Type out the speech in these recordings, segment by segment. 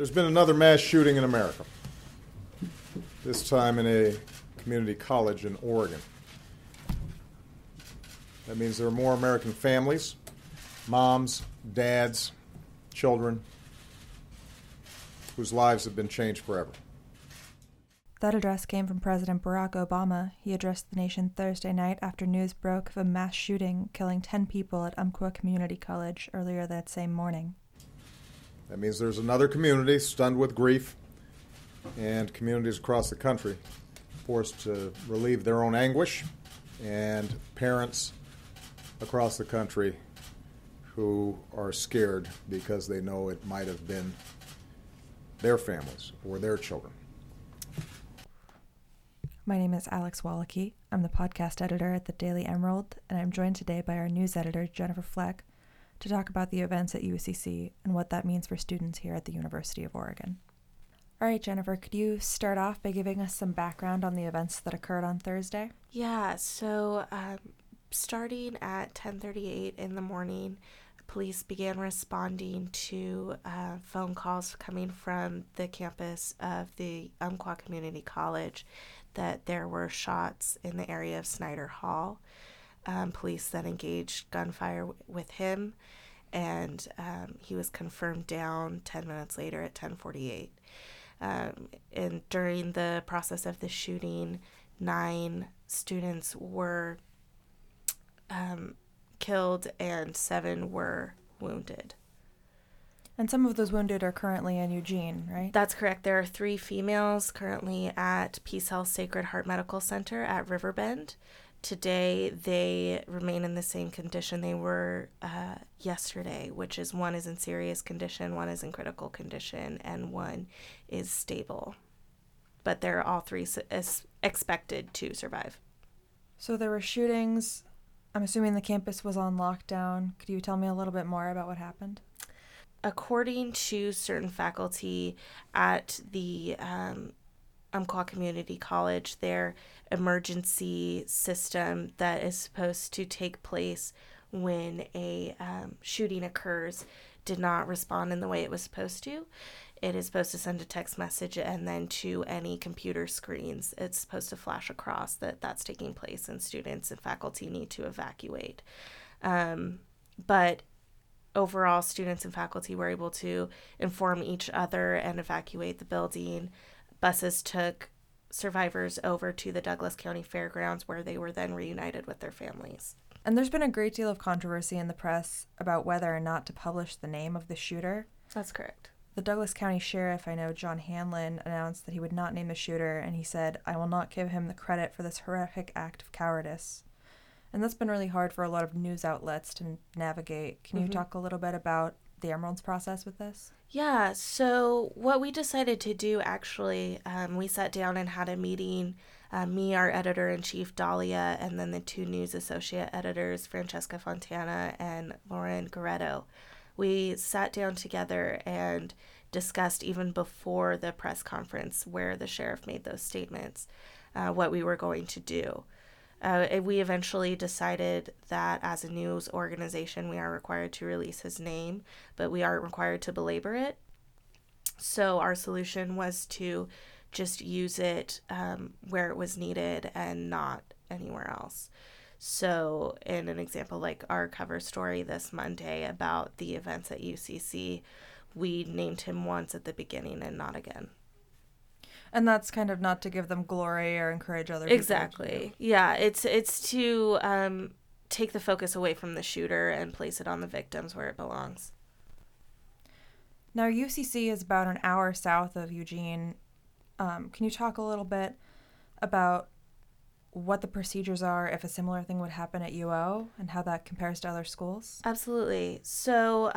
There's been another mass shooting in America, this time in a community college in Oregon. That means there are more American families, moms, dads, children, whose lives have been changed forever. That address came from President Barack Obama. He addressed the nation Thursday night after news broke of a mass shooting killing 10 people at Umpqua Community College earlier that same morning. That means there's another community stunned with grief, and communities across the country forced to relieve their own anguish, and parents across the country who are scared because they know it might have been their families or their children. My name is Alex Wallachy. I'm the podcast editor at The Daily Emerald, and I'm joined today by our news editor, Jennifer Fleck, to talk about the events at UCC and what that means for students here at the University of Oregon. All right, Jennifer, could you start off by giving us some background on the events that occurred on Thursday? Yeah, so starting at 10:38 in the morning, police began responding to phone calls coming from the campus of the Umpqua Community College that there were shots in the area of Snyder Hall. Police then engaged gunfire with him, and he was confirmed down 10 minutes later at 10:48. And during the process of the shooting, 9 students were killed and 7 were wounded. And some of those wounded are currently in Eugene, right? That's correct. There are 3 females currently at Peace Health Sacred Heart Medical Center at Riverbend. Today, they remain in the same condition they were yesterday, which is 1 is in serious condition, 1 is in critical condition, and 1 is stable. But they're all 3 expected to survive. So there were shootings. I'm assuming the campus was on lockdown. Could you tell me a little bit more about what happened? According to certain faculty at the Umpqua Community College, their emergency system that is supposed to take place when a shooting occurs did not respond in the way it was supposed to. It is supposed to send a text message, and then to any computer screens, it's supposed to flash across that that's taking place and students and faculty need to evacuate. But overall, students and faculty were able to inform each other and evacuate the building. Buses took survivors over to the Douglas County Fairgrounds, where they were then reunited with their families. And there's been a great deal of controversy in the press about whether or not to publish the name of the shooter. That's correct. The Douglas County Sheriff, I know, John Hanlon, announced that he would not name the shooter, and he said, "I will not give him the credit for this horrific act of cowardice." And that's been really hard for a lot of news outlets to navigate. Can you talk a little bit about the Emerald's process with this? Yeah, so what we decided to do, actually, we sat down and had a meeting, me, our editor-in-chief, Dahlia, and then the 2 news associate editors, Francesca Fontana and Lauren Guerretto. We sat down together and discussed, even before the press conference where the sheriff made those statements, what we were going to do. We eventually decided that as a news organization, we are required to release his name, but we aren't required to belabor it. So our solution was to just use it where it was needed and not anywhere else. So in an example, like our cover story this Monday about the events at UCC, we named him once at the beginning and not again. And that's kind of not to give them glory or encourage other people. Exactly. Yeah, it's to take the focus away from the shooter and place it on the victims where it belongs. Now, UCC is about an hour south of Eugene. Can you talk a little bit about what the procedures are if a similar thing would happen at UO and how that compares to other schools? Absolutely. So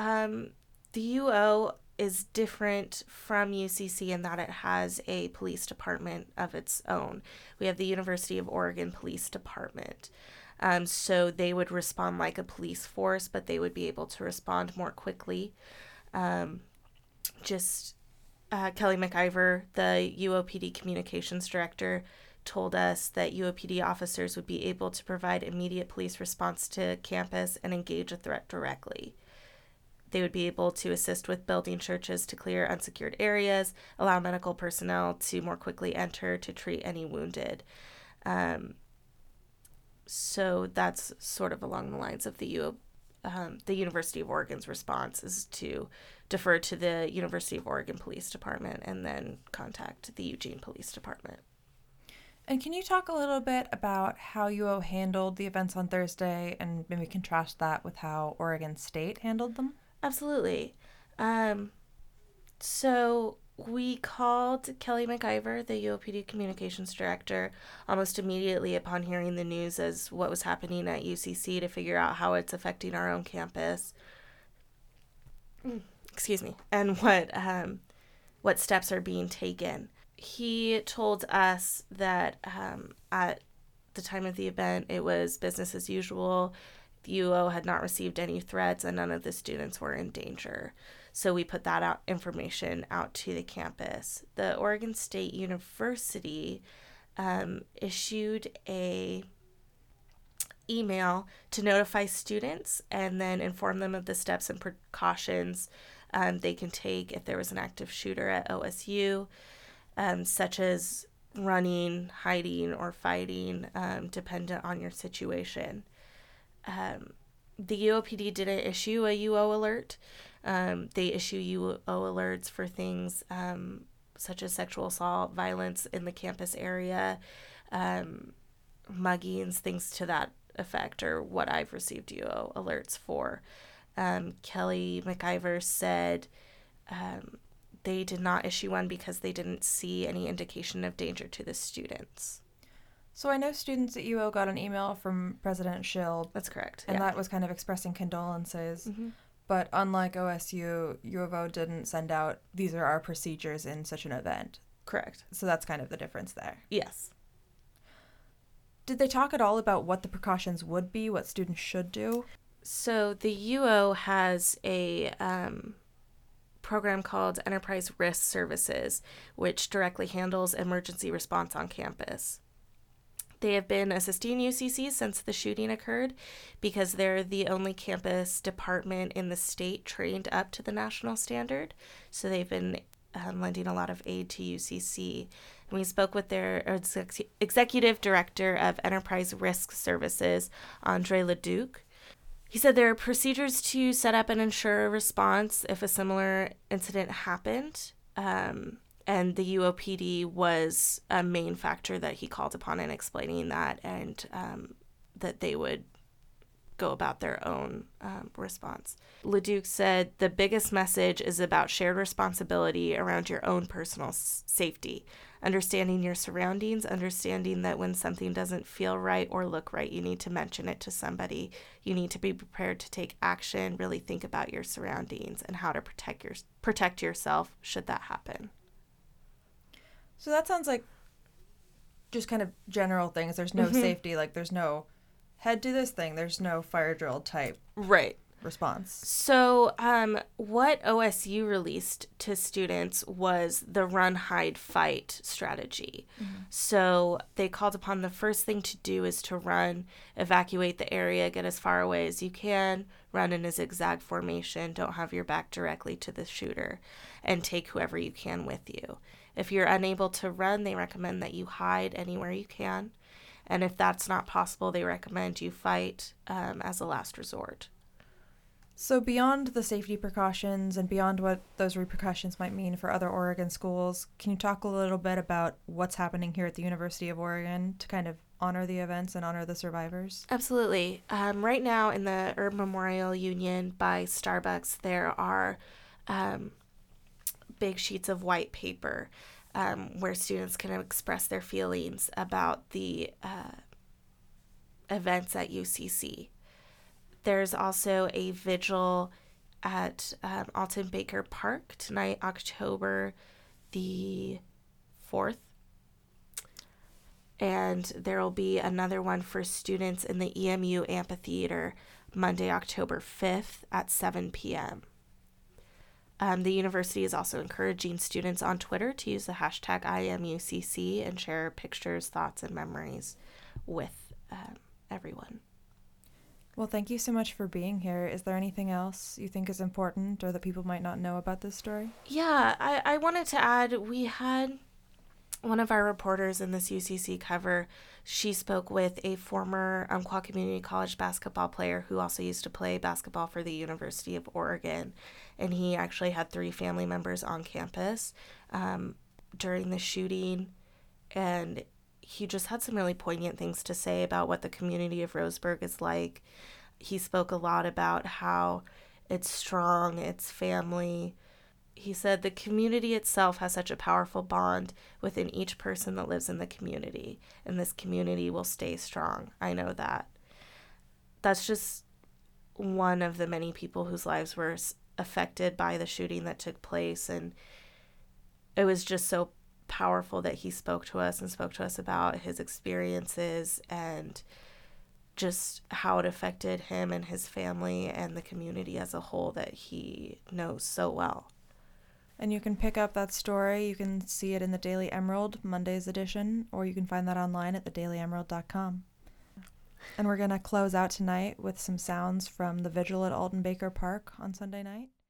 the UO is different from UCC in that it has a police department of its own. We have the University of Oregon Police Department. So they would respond like a police force, but they would be able to respond more quickly. Kelly McIver, the UOPD communications director, told us that UOPD officers would be able to provide immediate police response to campus and engage a threat directly. They would be able to assist with building churches to clear unsecured areas, allow medical personnel to more quickly enter to treat any wounded. So that's sort of along the lines of the University of Oregon's response is to defer to the University of Oregon Police Department and then contact the Eugene Police Department. And can you talk a little bit about how UO handled the events on Thursday and maybe contrast that with how Oregon State handled them? Absolutely. So we called Kelly McIver, the UOPD communications director, almost immediately upon hearing the news as what was happening at UCC to figure out how it's affecting our own campus. Excuse me. And what steps are being taken. He told us that at the time of the event, it was business as usual. The UO had not received any threats, and none of the students were in danger. So we put that information out to the campus. The Oregon State University issued a email to notify students and then inform them of the steps and precautions they can take if there was an active shooter at OSU. Such as running, hiding, or fighting, dependent on your situation. The UOPD didn't issue a UO alert. They issue UO alerts for things such as sexual assault, violence in the campus area, muggings, things to that effect, or what I've received UO alerts for. Kelly McIver said... They did not issue one because they didn't see any indication of danger to the students. So I know students at UO got an email from President Schill. That's correct. And that was kind of expressing condolences. Mm-hmm. But unlike OSU, U of O didn't send out, these are our procedures in such an event. Correct. So that's kind of the difference there. Yes. Did they talk at all about what the precautions would be, what students should do? So the UO has a... program called Enterprise Risk Services, which directly handles emergency response on campus. They have been assisting UCC since the shooting occurred because they're the only campus department in the state trained up to the national standard. So they've been lending a lot of aid to UCC. And we spoke with their executive director of Enterprise Risk Services, Andre LeDuc. He said there are procedures to set up and ensure a response if a similar incident happened, and the UOPD was a main factor that he called upon in explaining that, and that they would go about their own response. LeDuc said the biggest message is about shared responsibility around your own personal safety, understanding your surroundings, understanding that when something doesn't feel right or look right, you need to mention it to somebody. You need to be prepared to take action, really think about your surroundings and how to protect yourself should that happen. So that sounds like just kind of general things. There's no safety, like there's no... head to this thing. There's no fire drill type response. So what OSU released to students was the run, hide, fight strategy. Mm-hmm. So they called upon the first thing to do is to run, evacuate the area, get as far away as you can, run in a zigzag formation, don't have your back directly to the shooter, and take whoever you can with you. If you're unable to run, they recommend that you hide anywhere you can. And if that's not possible, they recommend you fight as a last resort. So beyond the safety precautions and beyond what those repercussions might mean for other Oregon schools, can you talk a little bit about what's happening here at the University of Oregon to kind of honor the events and honor the survivors? Absolutely. Right now in the Erb Memorial Union by Starbucks, there are big sheets of white paper where students can express their feelings about the events at UCC. There's also a vigil at Alton Baker Park tonight, October the 4th. And there will be another one for students in the EMU Amphitheater Monday, October 5th at 7 p.m. The university is also encouraging students on Twitter to use the hashtag IMUCC and share pictures, thoughts, and memories with everyone. Well, thank you so much for being here. Is there anything else you think is important or that people might not know about this story? Yeah, I wanted to add, we had one of our reporters in this UCC cover. She spoke with a former Umpqua Community College basketball player who also used to play basketball for the University of Oregon. And he actually had 3 family members on campus during the shooting. And he just had some really poignant things to say about what the community of Roseburg is like. He spoke a lot about how it's strong, it's family. He said the community itself has such a powerful bond within each person that lives in the community, and this community will stay strong. I know that. That's just one of the many people whose lives were affected by the shooting that took place, and it was just so powerful that he spoke to us and spoke to us about his experiences and just how it affected him and his family and the community as a whole that he knows so well. And you can pick up that story. You can see it in the Daily Emerald, Monday's edition, or you can find that online at thedailyemerald.com. And we're going to close out tonight with some sounds from the vigil at Alton Baker Park on Sunday night.